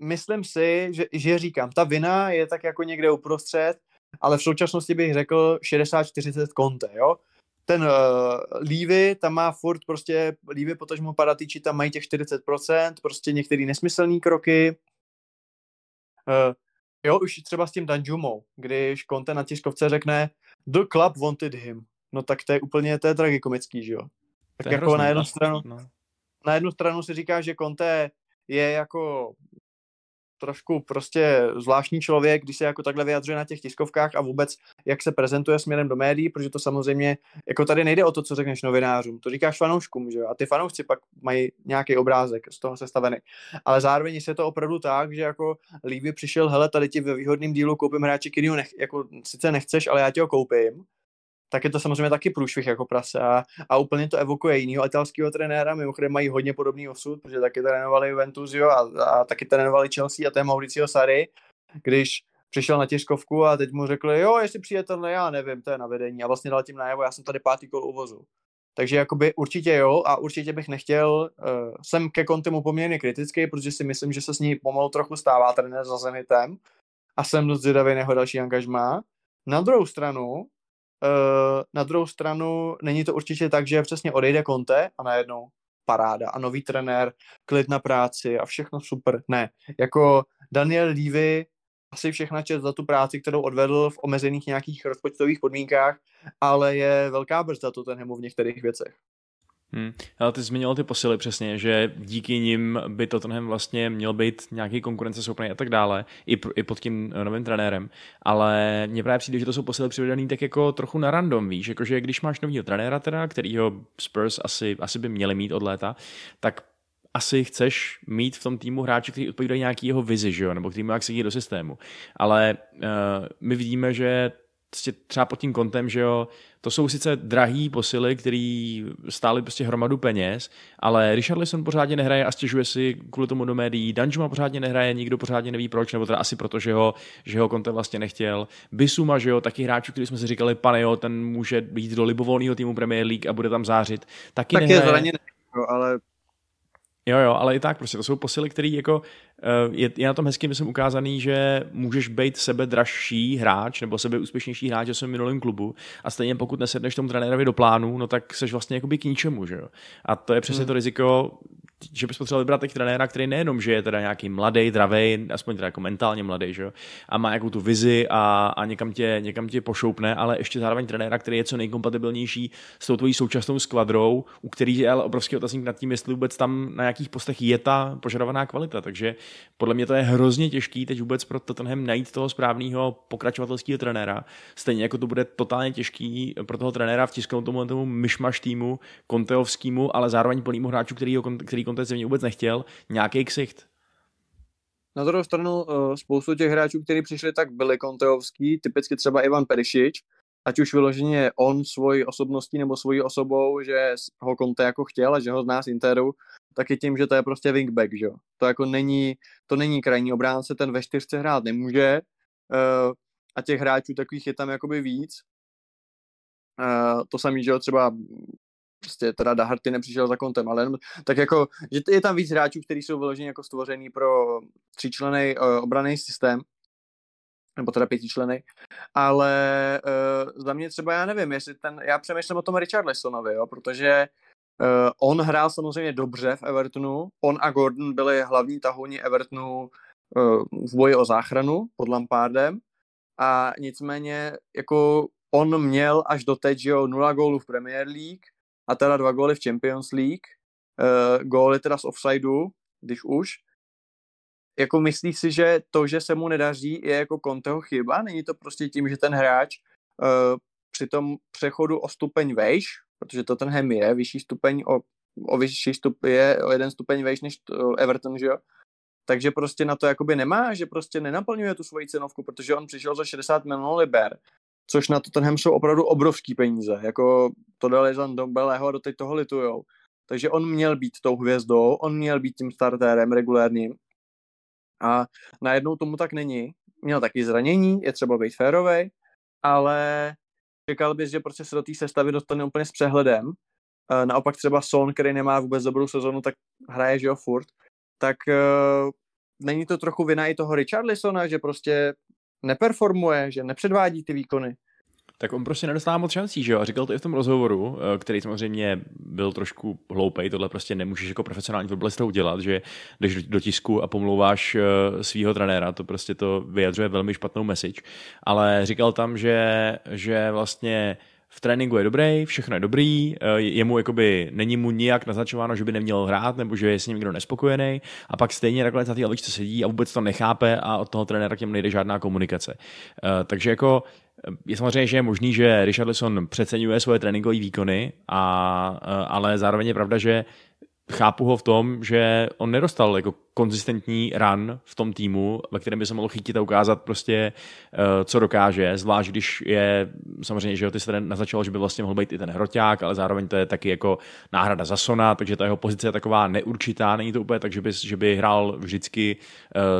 myslím si, že, že říkám, ta vina je tak jako někde uprostřed, ale v současnosti bych řekl šedesát čtyřicet Conte, jo. Ten uh, Levy, tam má furt prostě, Levy potažmo Paratici, tam mají těch čtyřicet procent, prostě některé nesmyslné kroky. Uh, jo, už třeba s tím Danjumou, když Conte na tiskovce řekne The club wanted him. No tak to je úplně, to je tragikomický, že jo. Tak jako hrozný, na jednu stranu, no. Na jednu stranu si říká, že Conte je jako trošku prostě zvláštní člověk, když se jako takhle vyjadřuje na těch tiskovkách a vůbec jak se prezentuje směrem do médií, protože to samozřejmě, jako tady nejde o to, co řekneš novinářům, to říkáš fanouškům, že jo, a ty fanoušci pak mají nějaký obrázek z toho sestavený. Ale zároveň se to opravdu tak, že jako Levy přišel, hele, tady ti ve výhodným dílu koupím hráče, který ho nech, jako sice nechceš, ale já ti ho koupím. Tak je to samozřejmě taky průšvih jako prase a, a úplně to evokuje jinýho italského trenéra, mimochodem mají hodně podobný osud, protože taky trénovali Juventus, jo, a, a taky trénovali Chelsea a to je Maurizio Sarri, když přišel na tiskovku a teď mu řekli, jo, jestli přijde tenhle, já nevím, to je na vedení a vlastně dal tím najevo, já jsem tady pátý kol uvozu. Takže jakoby určitě jo a určitě bych nechtěl, uh, jsem ke Contemu poměrně kritický, protože si myslím, že se s ní pomalu trochu stává trenér za Zenitem a jsem dost zvědavý na jeho další angažmá. Na druhou stranu, na druhou stranu není to určitě tak, že přesně odejde Conte a najednou paráda a nový trenér, klid na práci a všechno super. Ne, jako Daniel Levy asi všechna čest za tu práci, kterou odvedl v omezených nějakých rozpočtových podmínkách, ale je velká brzda to ten hemu v některých věcech. Hmm. Ale ty zmínil ty posily přesně, že díky nim by Tottenham vlastně měl být nějaký konkurenceschopný a tak dále, i, pr- i pod tím novým trenérem, ale mně právě přijde, že to jsou posily přivedený tak jako trochu na random, víš, jakože když máš novýho trenéra teda, kterýho Spurs asi, asi by měli mít od léta, tak asi chceš mít v tom týmu hráče, který odpovídají nějaký jeho vizi, že jo, nebo který má jak sedí do systému, ale uh, my vidíme, že třeba pod tím kontem, že jo, to jsou sice drahý posily, který stály prostě hromadu peněz, ale Richarlison pořádně nehraje a stěžuje si kvůli tomu do médií, Danjuma pořádně nehraje, nikdo pořádně neví proč, nebo teda asi proto, že ho, že ho Conte vlastně nechtěl. Bissouma, že jo, taky hráčů, který jsme si říkali, pane jo, ten může být do libovolného týmu Premier League a bude tam zářit, taky tak nehraje. Je zraněný, ale... Jo, jo, ale i tak prostě, to jsou posily, který jako je, je na tom hezky, myslím, ukázaný, že můžeš být sebe dražší hráč nebo sebe úspěšnější hráč, že jsem v minulém klubu a stejně pokud nesedneš tomu trenérovi do plánu, no tak seš vlastně jakoby k ničemu, že jo. A to je přesně hmm. to riziko, že bys potřeboval vybrat tak trenéra, který nejenom, že je teda nějaký mladý, dravej, aspoň teda jako mentálně mladý, že jo, a má jakou tu vizi a, a někam, tě, někam tě pošoupne, ale ještě zároveň trenéra, který je co nejkompatibilnější s tou tvojí současnou skvadrou, u který je ale obrovský otazník nad tím, jestli vůbec tam na jakých postech je ta požadovaná kvalita. Takže podle mě to je hrozně těžký teď vůbec pro Tottenham najít toho správného pokračovatelského trenéra. Stejně jako to bude totálně těžký pro toho trenéra vtisknout tomu, tomu myšmaš týmu, konteovskému, ale zároveň plnému hráčů, který, ho, který Conte mě vůbec nechtěl, nějaký ksicht. Na druhou stranu spoustu těch hráčů, kteří přišli, tak byli konteovský, typicky třeba Ivan Perišič, ať už vyloženě on svojí osobností nebo svojí osobou, že ho Conte jako chtěl a že ho zná z Interu, tak je tím, že to je prostě wingback, že jo. To jako není, to není krajní obránce, ten ve čtyřce hrát nemůže a těch hráčů takových je tam jakoby víc. To samý, že jo, třeba prostě teda Daharty nepřišel za Contem, ale tak jako, že je tam víc hráčů, kteří jsou vyloženi jako stvořený pro tříčlenej uh, obranný systém, nebo teda pětičlenej, ale uh, za mě třeba, já nevím, jestli ten, já přemýšlím o tom Richarlisonovi, jo, protože uh, on hrál samozřejmě dobře v Evertonu, on a Gordon byli hlavní tahouni Evertonu uh, v boji o záchranu pod Lampardem a nicméně jako on měl až doteď, jo, nula gólů v Premier League, a teda dva góly v Champions League, uh, góly teda z offsideu, když už. Jako myslíš si, že to, že se mu nedaří, je jako Conteho chyba? Není to prostě tím, že ten hráč uh, při tom přechodu o stupeň vejš, protože to ten Hem je, vyšší stupeň o, o vyšší stupeň je o jeden stupeň vejš než Everton, že jo? Takže prostě na to jakoby nemá, že prostě nenaplňuje tu svoji cenovku, protože on přišel za šedesát milionů liber. Což na Tottenham jsou opravdu obrovský peníze, jako to dali za Ndombeleho a doteď toho litujou. Takže on měl být tou hvězdou, on měl být tím startérem regulérním a najednou tomu tak není. Měl taky zranění, je třeba být férovej, ale čekal bys, že prostě se do té sestavy dostane úplně s přehledem Naopak třeba Son, který nemá vůbec dobrou sezonu, tak hraje, že jo, furt. Tak uh, není to trochu vina i toho Richarlisona, že prostě neperformuje, že nepředvádí ty výkony? Tak on prostě nedostává moc šancí, že jo? A říkal to i v tom rozhovoru, který samozřejmě byl trošku hloupej, tohle prostě nemůžeš jako profesionální fotbalista udělat, že jdeš do tisku a pomlouváš svýho trenéra, to prostě to vyjadřuje velmi špatnou message, ale říkal tam, že, že vlastně v tréninku je dobrý, všechno je dobrý, jemu jakoby, není mu nijak naznačováno, že by neměl hrát, nebo že je s ním někdo nespokojený, a pak stejně nakonec na té lavičce sedí a vůbec to nechápe a od toho trenéra k němu nejde žádná komunikace. Takže jako je samozřejmě, že je možný, že Richarlison přeceňuje svoje tréninkové výkony, a, ale zároveň je pravda, že chápu ho v tom, že on nedostal jako konzistentní run v tom týmu, ve kterém by se mohl chytit a ukázat prostě, co dokáže, zvlášť když je, samozřejmě, že ty se tady naznačilo, že by vlastně mohl být i ten hroťák, ale zároveň to je taky jako náhrada za Sona, takže ta jeho pozice je taková neurčitá, není to úplně tak, že by, že by hrál vždycky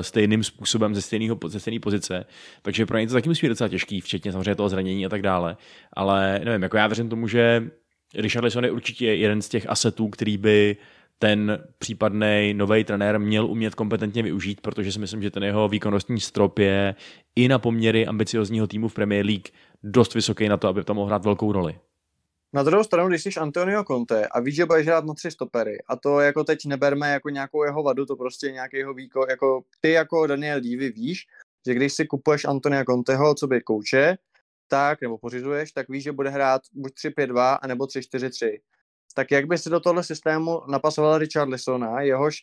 stejným způsobem ze stejného, ze stejné pozice, takže pro něj to taky musí být docela těžký, včetně samozřejmě toho zranění a tak dále, ale nevím, jako já věřím tomu, že Richarlison je určitě jeden z těch asetů, který by ten případný nový trenér měl umět kompetentně využít, protože si myslím, že ten jeho výkonnostní strop je i na poměry ambiciozního týmu v Premier League dost vysoký na to, aby tam mohl hrát velkou roli. Na druhou stranu, když jsi Antonio Conte a víš, že budeš hrát na tři stopery, a to jako teď neberme jako nějakou jeho vadu, to prostě nějaký jeho výkon, jako ty jako Daniel Levy víš, že když si kupuješ Antonia Conteho, co by kouče, tak, nebo pořizuješ, tak víš, že bude hrát buď tři pět dva, anebo tři čtyři tři. Tak jak by se do tohle systému napasoval Richarlisona, jehož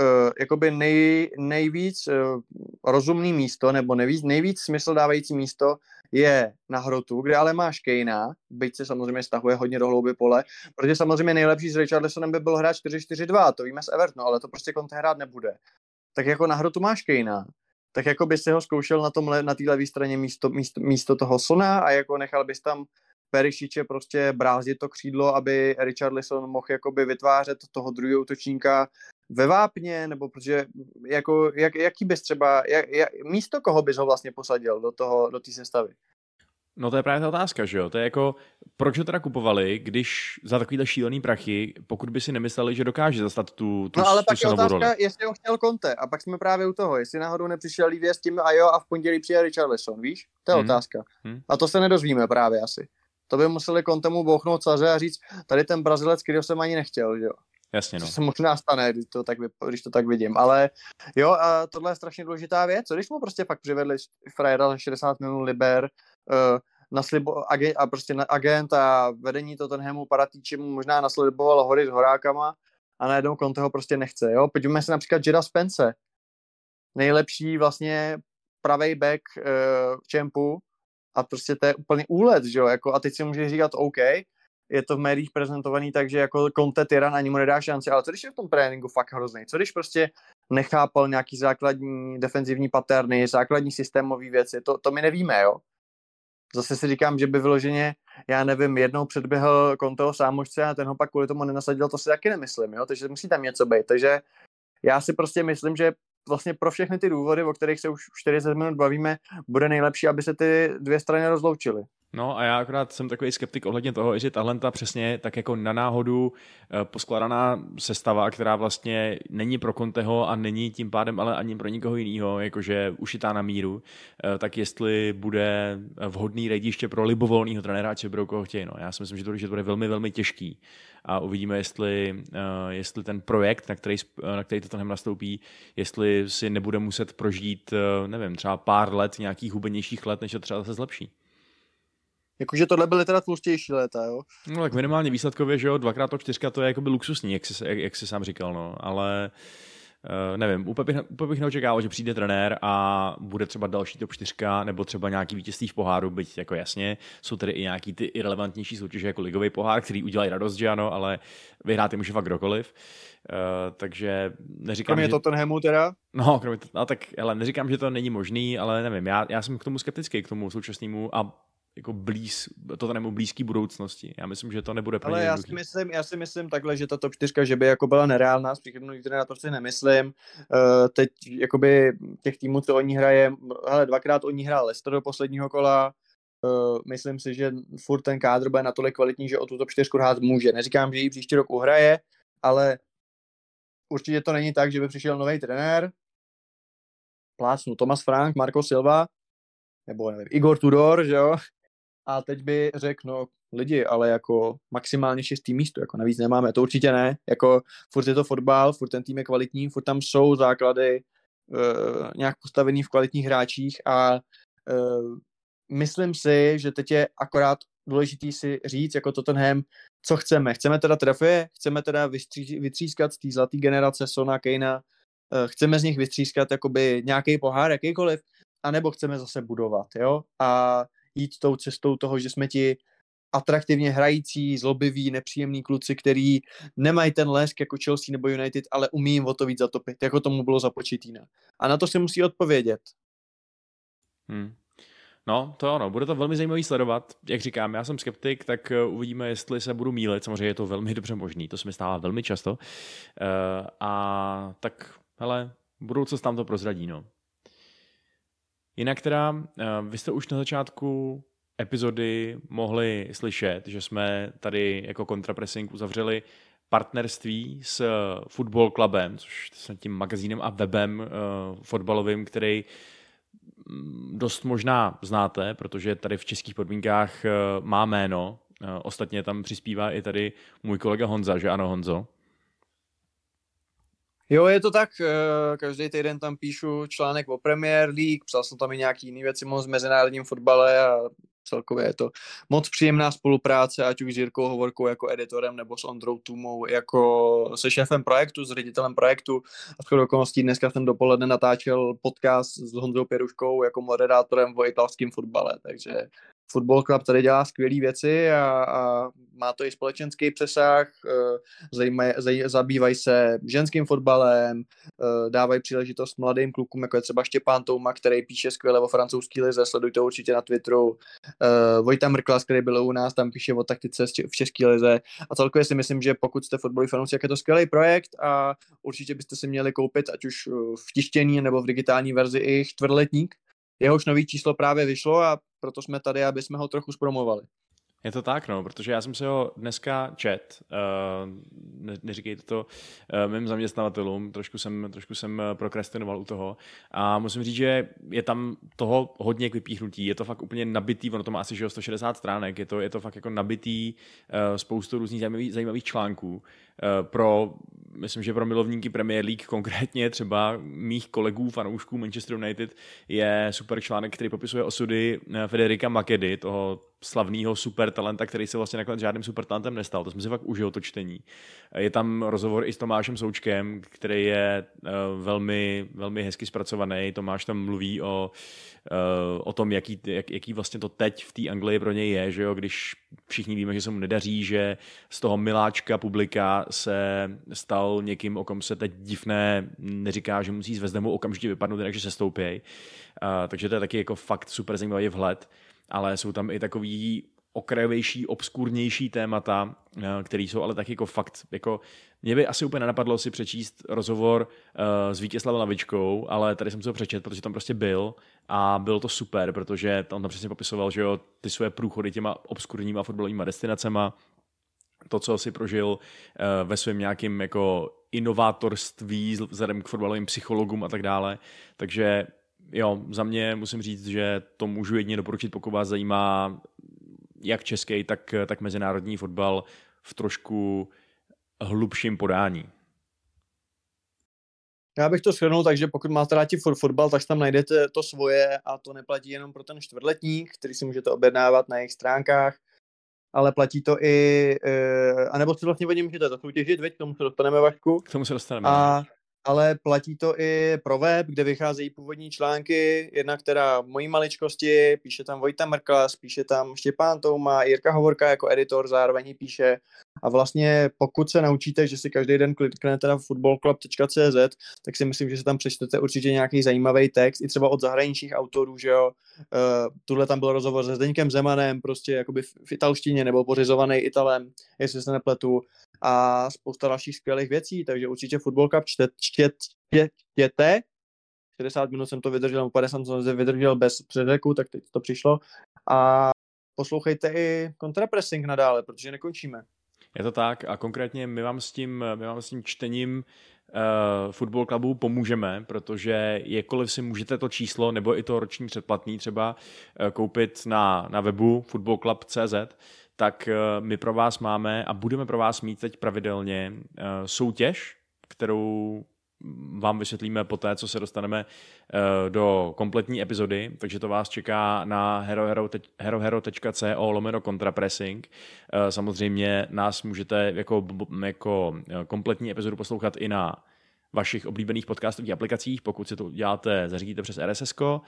uh, jakoby nej, nejvíc uh, rozumný místo, nebo nejvíc, nejvíc smysl dávající místo je na hrotu, kde ale máš Kanea, byť se samozřejmě stahuje hodně do hlouby pole, protože samozřejmě nejlepší s Richarlisonem by bylo hrát čtyři čtyři dva, to víme z Evertonu, ale to prostě Conte hrát nebude. Tak jako na hrotu máš Kanea, tak jako bys ho zkoušel na tomhle, na té levé straně místo, místo, místo toho Sona a jako nechal bys tam Perišiče prostě brázdit to křídlo, aby Richarlison mohl jakoby vytvářet toho druhého útočníka ve vápně, nebo protože jako, jak, jaký bys třeba, jak, jak, místo koho bys ho vlastně posadil do toho, do té sestavy? No to je právě ta otázka, že jo? To je jako, proč ho teda kupovali, když za takovýhle šílený prachy, pokud by si nemysleli, že dokáže zastat tu, tu, no ale tu pak je otázka, roli. Jestli ho chtěl Conte, a pak jsme právě u toho, jestli náhodou nepřišel Levy s tím a jo, a v pondělí přijel Richarlison, víš? To je hmm. otázka. Hmm. A to se nedozvíme právě asi. To by museli Contemu bouchnout caře a říct, tady ten Brazilec, kterýho jsem ani nechtěl, že jo. Jasně, no. To se možná stane, když to tak, když to tak vidím, ale jo, a tohle je strašně důležitá věc, co když mu prostě fakt přivedli frajera za šedesát milionů liber, uh, naslibo, age, a prostě na, agent a vedení Tottenhamu Paratici mu možná naslibovalo hory s horákama a najednou Conte ho prostě nechce, jo. Podívejme se například Jada Spence, nejlepší vlastně pravej back uh, v čempu, a prostě to je úplný úlet, že jo, jako, a teď si můžeš říkat, OK, je to v médiích prezentovaný, takže jako Conte tyran, ani mu nedá šanci, ale co když je v tom tréninku fakt hrozný, co když prostě nechápal nějaký základní defenzivní paterny, základní systémové věci, to, to my nevíme, jo. Zase si říkám, že by vyloženě, já nevím, jednou předběhl Conteho sámošce a ten ho pak kvůli tomu nenasadil, to si taky nemyslím, jo, takže musí tam něco být, takže já si prostě myslím, že vlastně pro všechny ty důvody, o kterých se už čtyřicet minut bavíme, bude nejlepší, aby se ty dvě strany rozloučily. No a já akorát jsem takový skeptik ohledně toho, jestli tahle ta přesně tak jako na náhodu poskládaná sestava, která vlastně není pro Conteho a není tím pádem ale ani pro nikoho jiného, jakože ušitá na míru, tak jestli bude vhodný rejdiště pro libovolného trenéra, či pro koho chtějí. No, já si myslím, že to, že to bude velmi, velmi těžký a uvidíme, jestli, jestli ten projekt, na který, na který to tam nastoupí, jestli si nebude muset prožít, nevím, třeba pár let, nějakých hubenějších let, než to třeba se zlepší. Jakože tohle byly teda tlustější léta, jo? No tak minimálně výsledkově, že jo, dvakrát to čtyřka, to je jakoby luxusní, jak jsi, jak, jak jsi sám říkal, no, ale uh, nevím, úplně bych, úplně bych neočekával, že přijde trenér a bude třeba další top čtyřka, nebo třeba nějaký vítězství v poháru, byť jako jasně, jsou tady i nějaký ty irrelevantnější soutěže jako ligový pohár, který udělají radost, že ano, ale vyhrát je může fakt kdokoliv. Uh, takže neříkám, kromě že... Tottenhamu teda? No, kromě to... a tak, hele, neříkám, že to není možný, ale nevím, já, já jsem k tomu skeptický, k tomu současnému a jako blíz, to nebo blízký budoucnosti. Já myslím, že to nebude plně. Ale já si myslím, já si myslím takhle, že ta top čtyřka, že by jako byla nereálná, s příkladnou, které na to si nemyslím. Uh, teď jakoby těch týmů, co oni hraje, hele, dvakrát oni hrál Leicester do posledního kola, Uh, myslím si, že furt ten kádr bude natolik kvalitní, že o tu top čtyři hrát může. Neříkám, že ji příští rok uhraje, ale určitě to není tak, že by přišel nový trenér, plácnu Thomas Frank, Marco Silva, nebo nevím, Igor Tudor, že jo? A teď by řekl, no lidi, ale jako maximálně šestý místo, jako navíc nemáme, to určitě ne, jako furt je to fotbal, furt ten tým je kvalitní, furt tam jsou základy uh, nějak postavený v kvalitních hráčích a uh, myslím si, že teď je akorát důležitý si říct, jako Tottenham, co chceme. Chceme teda trefy, chceme teda vystří, vytřískat z té zlaté generace Sona, Kanea, chceme z nich vytřískat jakoby nějaký pohár, jakýkoliv, anebo chceme zase budovat, jo? A jít tou cestou toho, že jsme ti atraktivně hrající, zlobiví, nepříjemní kluci, který nemají ten lesk jako Chelsea nebo United, ale umí jim o to víc zatopit, jako tomu bylo za Pochettina. A na to se musí odpovědět. Hmm. No, to ano, bude to velmi zajímavý sledovat. Jak říkám, já jsem skeptik, tak uvidíme, jestli se budu mýlit. Samozřejmě je to velmi dobře možný, to se mi stává velmi často. Uh, a tak, hele, budoucnost tam to prozradí, no. Jinak teda, uh, vy jste už na začátku epizody mohli slyšet, že jsme tady jako kontrapressing uzavřeli partnerství s Football Clubem, což je tím magazínem a webem uh, fotbalovým, který dost možná znáte, protože tady v českých podmínkách má jméno. Ostatně tam přispívá i tady můj kolega Honza, že ano, Honzo? Jo, je to tak. Každý týden tam píšu článek o Premier League, psal jsem tam i nějaký jiný věci moc v mezinárodním fotbale a celkově je to moc příjemná spolupráce, ať už s Jirkou Hovorkou jako editorem, nebo s Ondrou Tumou jako se šéfem projektu, s ředitelem projektu. A shodou okolností dneska jsem dopoledne natáčel podcast s Honzou Pěruškou jako moderátorem o italském fotbale. Takže Football Club tady dělá skvělé věci a, a má to i společenský přesah, zajímaj, zaj, zabývají se ženským fotbalem, dávají příležitost mladým klukům, jako je třeba Štěpán Touma, který píše skvěle o francouzský lize, sledujte ho určitě na Twitteru. Vojta Mrklas, který byl u nás, tam píše o taktice v české lize a celkově si myslím, že pokud jste fotbaloví fanoušci, jak je to skvělý projekt a určitě byste si měli koupit, ať už v tištění nebo v digitální verzi, i čtvrtletník. Jehož nový číslo právě vyšlo a proto jsme tady, aby jsme ho trochu zpromovali. Je to tak, no, protože já jsem se ho dneska čet, ne, neříkejte to mým zaměstnavatelům, trošku jsem, trošku jsem prokrastinoval u toho a musím říct, že je tam toho hodně k vypíchnutí, je to fakt úplně nabitý, ono to má asi sto šedesát stránek, je to, je to fakt jako nabitý spoustu různých zajímavých, zajímavých článků pro, myslím, že pro milovníky Premier League konkrétně, třeba mých kolegů, fanoušků Manchester United, je super článek, který popisuje osudy Federica Makedy, toho slavného supertalenta, který se vlastně nakonec žádným supertalentem nestal. To jsme si fakt užil to čtení. Je tam rozhovor i s Tomášem Součkem, který je velmi, velmi hezky zpracovaný. Tomáš tam mluví o, o tom, jaký, jak, jaký vlastně to teď v té Anglii pro něj je, že jo? Když všichni víme, že se mu nedaří, že z toho miláčka publika se stal někým, o kom se teď divné neříká, že musí z West Hamu okamžitě vypadnout, takže se stoupěj. Takže to je taky jako fakt super zajímavý vhled. Ale jsou tam i takový okrajovější, obskurnější témata, které jsou ale taky jako fakt, jako mě by asi úplně nenapadlo si přečíst rozhovor uh, s Vítězlavem Lavičkou, ale tady jsem se ho přečet, protože tam prostě byl a bylo to super, protože tam, tam přesně popisoval, že jo, ty své průchody těma obskurníma fotbalovýma destinacema, to, co si prožil uh, ve svém nějakým jako inovátorství vzhledem k fotbalovým psychologům a tak dále, takže jo, za mě musím říct, že to můžu jedině doporučit, pokud vás zajímá jak český, tak, tak mezinárodní fotbal v trošku hlubším podání. Já bych to shrnul, takže pokud máte rádi fotbal, tak tam najdete to svoje a to neplatí jenom pro ten čtvrtletník, který si můžete objednávat na jejich stránkách, ale platí to i, anebo si vlastně o něm můžete zasoutěžit, veď, k tomu se dostaneme, Vašku. K tomu se dostaneme. A... Ale platí to i pro web, kde vycházejí původní články, jednak teda mojí maličkosti, píše tam Vojta Mrklas, píše tam Štěpán Touma, Jirka Hovorka jako editor zároveň píše. A vlastně pokud se naučíte, že si každý den kliknete na football club tečka cé zet, tak si myslím, že se tam přečtete určitě nějaký zajímavý text, i třeba od zahraničních autorů, že jo. Uh, tuhle tam byl rozhovor se Zdeňkem Zemanem, prostě jakoby v italštině, nebo pořizovaný Italem, jestli se nepletu. A spousta dalších skvělých věcí, takže určitě Football Club čtet, čtet, čtet, čtěte. šedesát minut jsem to vydržel, padesát jsem to vydržel bez předřeku, tak teď to přišlo. a poslouchejte i kontrapressing nadále, protože nekončíme. Je to tak a konkrétně my vám s tím, my vám s tím čtením uh, Football Clubu pomůžeme, protože jakkoliv si můžete to číslo nebo i to roční předplatný třeba uh, koupit na, na webu football club tečka cé zet, tak uh, my pro vás máme a budeme pro vás mít teď pravidelně uh, soutěž, kterou vám vysvětlíme poté, co se dostaneme do kompletní epizody, takže to vás čeká na herohero tečka cé o lomeno kontrapressing. Samozřejmě nás můžete jako, jako kompletní epizodu poslouchat i na vašich oblíbených podcastových aplikacích, pokud si to děláte, zařídíte přes er es esko.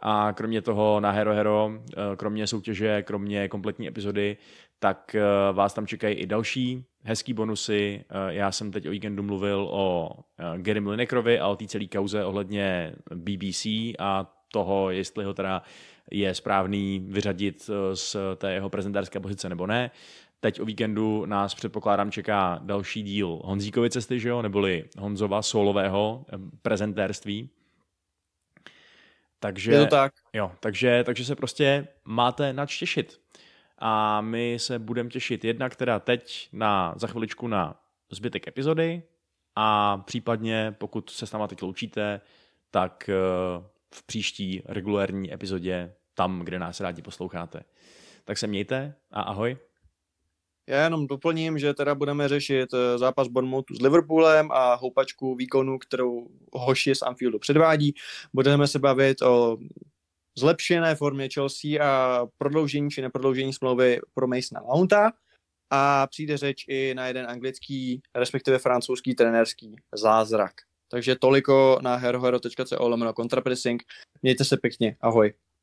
A kromě toho na Hero Hero, kromě soutěže, kromě kompletní epizody, tak vás tam čekají i další hezký bonusy. Já jsem teď o víkendu mluvil o Garym Linekrovi a o té celé kauze ohledně bé bé cé a toho, jestli ho teda je správný vyřadit z té jeho prezentérské pozice nebo ne. Teď o víkendu nás předpokládám čeká další díl Honzíkovy cesty, že jo? Neboli Honzova solového prezentérství. Takže, tak. jo, takže, takže se prostě máte nač těšit. A my se budeme těšit jednak teda teď na, za chviličku na zbytek epizody a případně, pokud se s náma teď loučíte, tak v příští regulární epizodě tam, kde nás rádi posloucháte. Tak se mějte a ahoj. Já jenom doplním, že teda budeme řešit zápas Bournemouthu s Liverpoolem a houpačku výkonu, kterou hoši z Anfieldu předvádí. Budeme se bavit o zlepšené formě Chelsea a prodloužení či neprodloužení smlouvy pro Masona Mounta a přijde řeč i na jeden anglický, respektive francouzský trenérský zázrak. Takže toliko na herohero tečka cé o lomeno kontrapressing. Mějte se pěkně, ahoj.